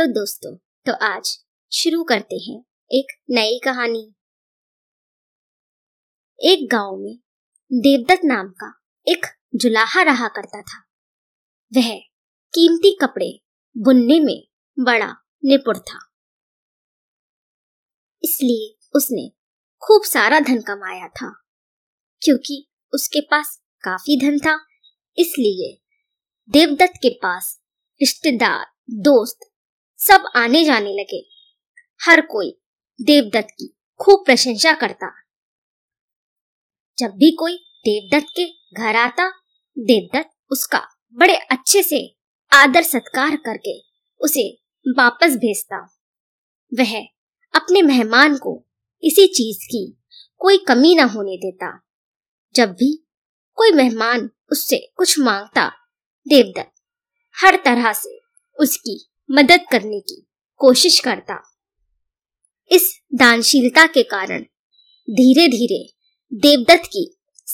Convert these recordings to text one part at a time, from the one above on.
चलो दोस्तों, तो आज शुरू करते हैं एक नई कहानी। एक गांव में देवदत्त नाम का एक जुलाहा रहा करता था। वह कीमती कपड़े बुनने में बड़ा निपुण था, इसलिए उसने खूब सारा धन कमाया था। क्योंकि उसके पास काफी धन था, इसलिए देवदत्त के पास रिश्तेदार, दोस्त सब आने जाने लगे। हर कोई देवदत्त की खूब प्रशंसा करता। जब भी कोई देवदत्त के घर आता, देवदत्त उसका बड़े अच्छे से आदर सत्कार करके उसे वापस भेजता। वह अपने मेहमान को इसी चीज की कोई कमी ना होने देता। जब भी कोई मेहमान उससे कुछ मांगता, देवदत्त हर तरह से उसकी मदद करने की कोशिश करता। इस दानशीलता के कारण धीरे धीरे देवदत्त की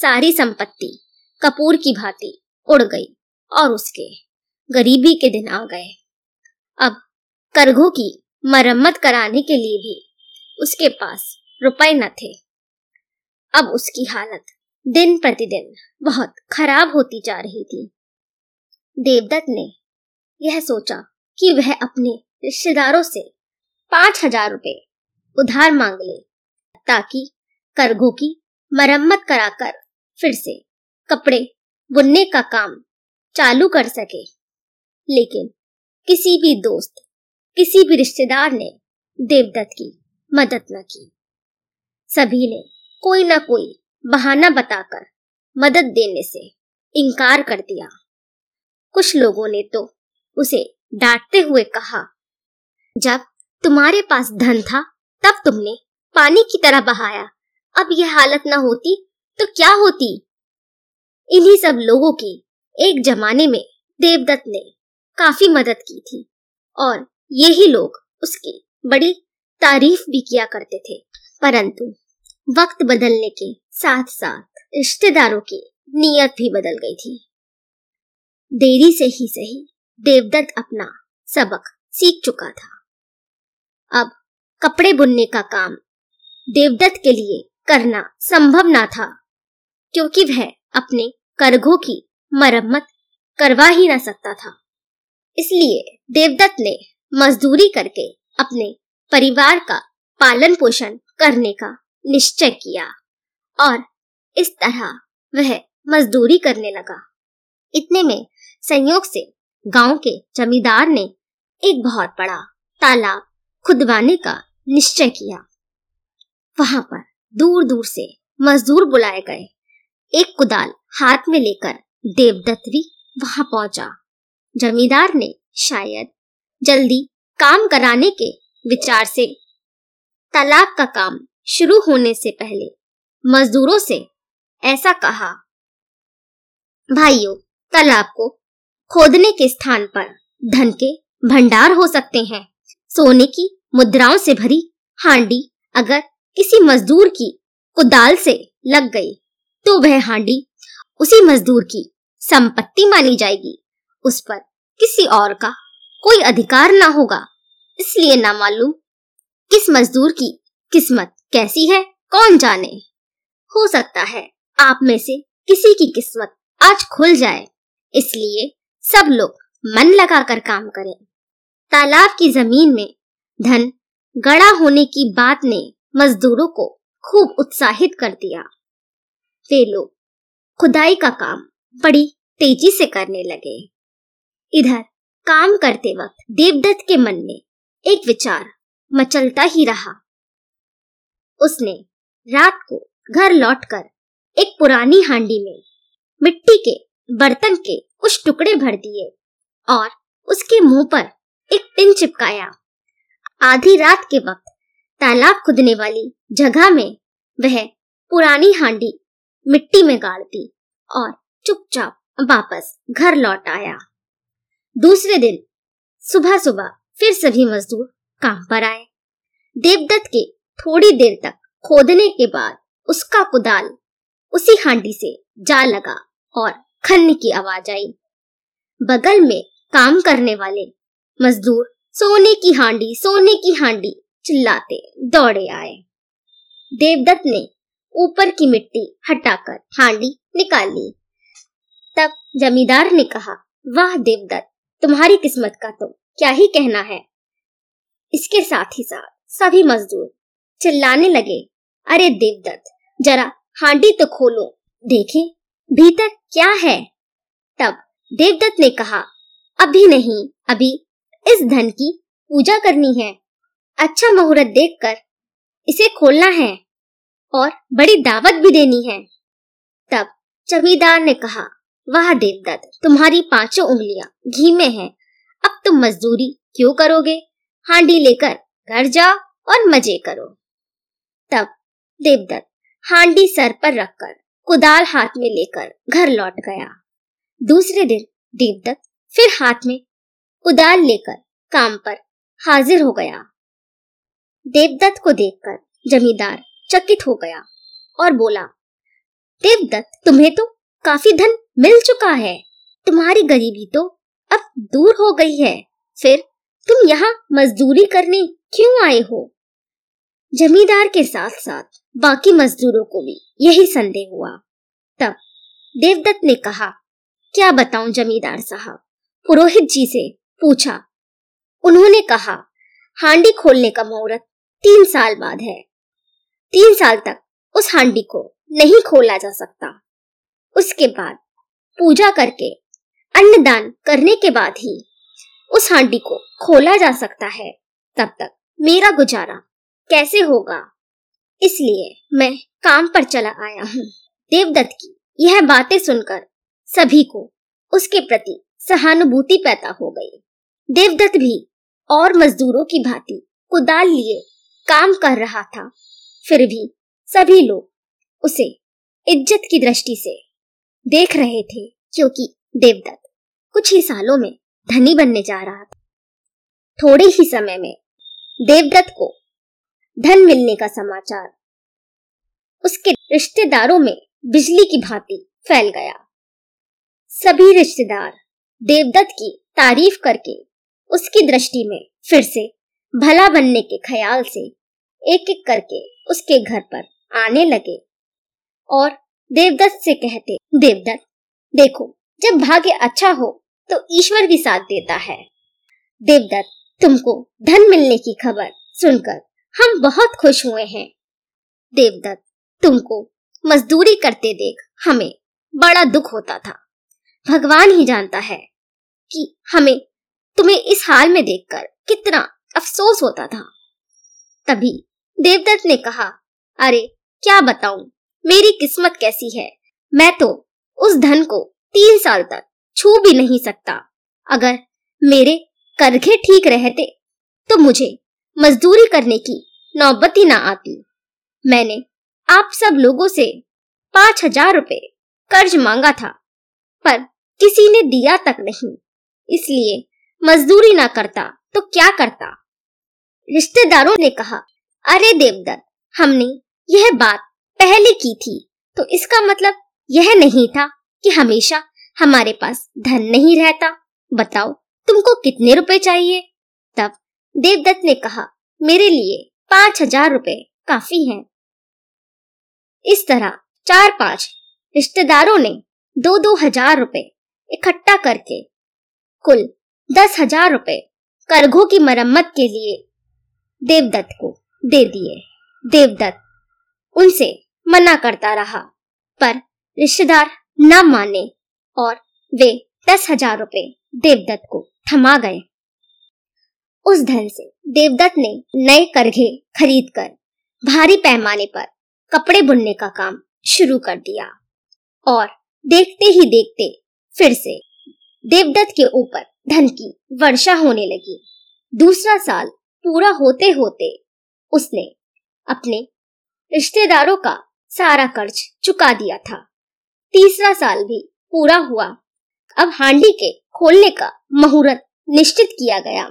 सारी संपत्ति कपूर की भांति उड़ गई और उसके गरीबी के दिन आ गए। अब करघों की मरम्मत कराने के लिए भी उसके पास रुपए न थे। अब उसकी हालत दिन प्रतिदिन बहुत खराब होती जा रही थी। देवदत्त ने यह सोचा कि वह अपने रिश्तेदारों से 5,000 रुपए उधार मांग ले, ताकि करघों की मरम्मत कराकर फिर से कपड़े बुनने का काम चालू कर सके। लेकिन किसी भी दोस्त, किसी भी रिश्तेदार ने देवदत्त की मदद न की। सभी ने कोई ना कोई बहाना बताकर मदद देने से इनकार कर दिया। कुछ लोगों ने तो उसे डांटते हुए कहा, जब तुम्हारे पास धन था तब तुमने पानी की तरह बहाया, अब यह हालत ना होती तो क्या होती। इन्हीं सब लोगों की एक जमाने में देवदत्त ने काफी मदद की थी और यही लोग उसकी बड़ी तारीफ भी किया करते थे। परंतु वक्त बदलने के साथ साथ रिश्तेदारों की नीयत भी बदल गई थी। देरी से ही सही देवदत्त अपना सबक सीख चुका था। अब कपड़े बुनने का काम देवदत्त के लिए करना संभव ना था, क्योंकि वह अपने करघों की मरम्मत करवा ही ना सकता था। इसलिए देवदत्त ने मजदूरी करके अपने परिवार का पालन पोषण करने का निश्चय किया और इस तरह वह मजदूरी करने लगा। इतने में संयोग से गांव के जमींदार ने एक बहुत बड़ा तालाब खुदवाने का निश्चय किया। वहां पर दूर दूर से मजदूर बुलाए गए। एक कुदाल हाथ में लेकर देवदत्त भी वहां पहुंचा। जमींदार ने शायद जल्दी काम कराने के विचार से तालाब का काम शुरू होने से पहले मजदूरों से ऐसा कहा, भाइयों, तालाब को खोदने के स्थान पर धन के भंडार हो सकते हैं। सोने की मुद्राओं से भरी हांडी अगर किसी मजदूर की कुदाल से लग गई तो वह हांडी उसी मजदूर की संपत्ति मानी जाएगी। उस पर किसी और का कोई अधिकार ना होगा। इसलिए ना मालूम किस मजदूर की किस्मत कैसी है, कौन जाने। हो सकता है आप में से किसी की किस्मत आज खुल जाए। इसलिए सब लोग मन लगाकर काम करें। तालाब की जमीन में धन गड़ा होने की बात ने मजदूरों को खूब उत्साहित कर दिया। वे लोग खुदाई का काम बड़ी तेजी से करने लगे। इधर काम करते वक्त देवदत्त के मन में एक विचार मचलता ही रहा। उसने रात को घर लौटकर एक पुरानी हांडी में मिट्टी के बर्तन के कुछ टुकड़े भर दिए और उसके मुंह पर एक पिन चिपकाया। आधी रात के वक्त तालाब खुदने वाली जगह में वह पुरानी हांडी मिट्टी में गाड़ दी और चुपचाप वापस घर लौट आया। दूसरे दिन सुबह सुबह फिर सभी मजदूर काम पर आए। देवदत्त के थोड़ी देर तक खोदने के बाद उसका कुदाल उसी हांडी से जा लगा और खन्न की आवाज आई। बगल में काम करने वाले मजदूर सोने की हांडी चिल्लाते दौड़े आए। देवदत्त ने ऊपर की मिट्टी हटाकर हांडी निकाली। तब जमींदार ने कहा, वाह देवदत्त, तुम्हारी किस्मत का तो क्या ही कहना है। इसके साथ ही साथ सभी मजदूर चिल्लाने लगे, अरे देवदत्त, जरा हांडी तो खोलो, देखें भीतर क्या है। तब देवदत्त ने कहा, अभी नहीं, अभी इस धन की पूजा करनी है, अच्छा मुहूर्त देखकर इसे खोलना है और बड़ी दावत भी देनी है। तब जमींदार ने कहा, वाह देवदत्त, तुम्हारी पांचों उंगलियां घी में हैं, अब तुम मजदूरी क्यों करोगे, हांडी लेकर घर जाओ और मजे करो। तब देवदत्त हांडी सर पर रखकर कुदाल हाथ में लेकर घर लौट गया। दूसरे दिन देवदत्त फिर हाथ में कुदाल लेकर काम पर हाजिर हो गया। देवदत्त को देखकर जमींदार चकित हो गया और बोला, देवदत्त, तुम्हें तो काफी धन मिल चुका है, तुम्हारी गरीबी तो अब दूर हो गई है, फिर तुम यहाँ मजदूरी करने क्यों आए हो। जमींदार के साथ साथ बाकी मजदूरों को भी यही संदेह हुआ। तब देवदत्त ने कहा, क्या बताऊं जमींदार साहब, पुरोहित जी से पूछा, उन्होंने कहा हांडी खोलने का मुहूर्त 3 साल बाद है, 3 साल तक उस हांडी को नहीं खोला जा सकता, उसके बाद पूजा करके अन्नदान करने के बाद ही उस हांडी को खोला जा सकता है, तब तक मेरा गुजारा कैसे होगा, इसलिए मैं काम पर चला आया हूँ। देवदत्त की यह बातें सुनकर सभी को उसके प्रति सहानुभूति पैदा हो गई। देवदत्त भी और मजदूरों की भांति कुदाल लिए काम कर रहा था, फिर भी सभी लोग उसे इज्जत की दृष्टि से देख रहे थे, क्योंकि देवदत्त कुछ ही सालों में धनी बनने जा रहा था। थोड़े ही समय में देवदत्त को धन मिलने का समाचार उसके रिश्तेदारों में बिजली की भांति फैल गया। सभी रिश्तेदार देवदत्त की तारीफ करके उसकी दृष्टि में फिर से भला बनने के ख्याल से एक एक करके उसके घर पर आने लगे और देवदत्त से कहते, देवदत्त देखो, जब भाग्य अच्छा हो तो ईश्वर भी साथ देता है। देवदत्त, तुमको धन मिलने की खबर सुनकर हम बहुत खुश हुए हैं। देवदत्त, तुमको मजदूरी करते देख हमें बड़ा दुख होता था, भगवान ही जानता है कि हमें तुम्हें इस हाल में देखकर कितना अफसोस होता था। तभी देवदत्त ने कहा, अरे क्या बताऊं, मेरी किस्मत कैसी है, मैं तो उस धन को 3 साल तक छू भी नहीं सकता। अगर मेरे करघे ठीक रहते तो मुझे मजदूरी करने की नौबत ही ना आती। मैंने आप सब लोगों से 5,000 रुपए कर्ज मांगा था, पर किसी ने दिया तक नहीं, इसलिए मजदूरी ना करता तो क्या करता। रिश्तेदारों ने कहा, अरे देवदत्त, हमने यह बात पहले की थी, तो इसका मतलब यह नहीं था कि हमेशा हमारे पास धन नहीं रहता, बताओ तुमको कितने रुपए चाहिए। तब देवदत्त ने कहा, मेरे लिए 5,000 रुपए काफी हैं। इस तरह 4-5 रिश्तेदारों ने 2-2 हजार रुपए इकट्ठा करके कुल 10,000 रुपए करघों की मरम्मत के लिए देवदत्त को दे दिए। देवदत्त उनसे मना करता रहा, पर रिश्तेदार न माने और वे 10,000 रुपए देवदत्त को थमा गए। उस धन से देवदत्त ने नए करघे खरीद कर भारी पैमाने पर कपड़े बुनने का काम शुरू कर दिया और देखते ही देखते फिर से देवदत्त के ऊपर धन की वर्षा होने लगी। दूसरा साल पूरा होते होते उसने अपने रिश्तेदारों का सारा कर्ज चुका दिया था। तीसरा साल भी पूरा हुआ। अब हांडी के खोलने का मुहूर्त निश्चित किया गया।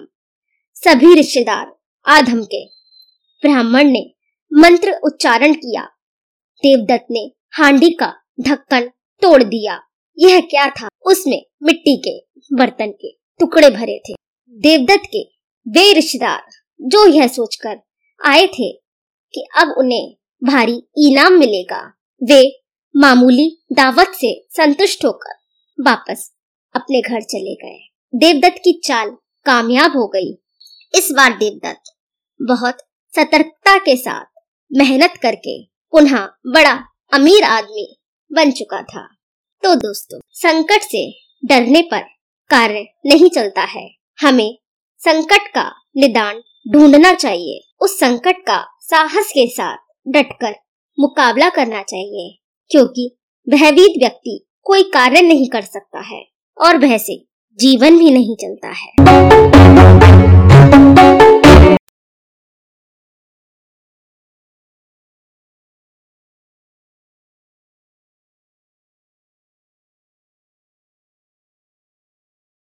सभी रिश्तेदार आधम के। ब्राह्मण ने मंत्र उच्चारण किया। देवदत्त ने हांडी का ढक्कन तोड़ दिया। यह क्या था, उसमें मिट्टी के बर्तन के टुकड़े भरे थे। देवदत्त के वे रिश्तेदार जो यह सोचकर आए थे कि अब उन्हें भारी इनाम मिलेगा, वे मामूली दावत से संतुष्ट होकर वापस अपने घर चले गए। देवदत्त की चाल कामयाब हो गई। इस बार देवदत्त बहुत सतर्कता के साथ मेहनत करके पुनः बड़ा अमीर आदमी बन चुका था। तो दोस्तों, संकट से डरने पर कार्य नहीं चलता है, हमें संकट का निदान ढूंढना चाहिए। उस संकट का साहस के साथ डटकर मुकाबला करना चाहिए, क्योंकि भयभीत व्यक्ति कोई कार्य नहीं कर सकता है और भय से जीवन भी नहीं चलता है।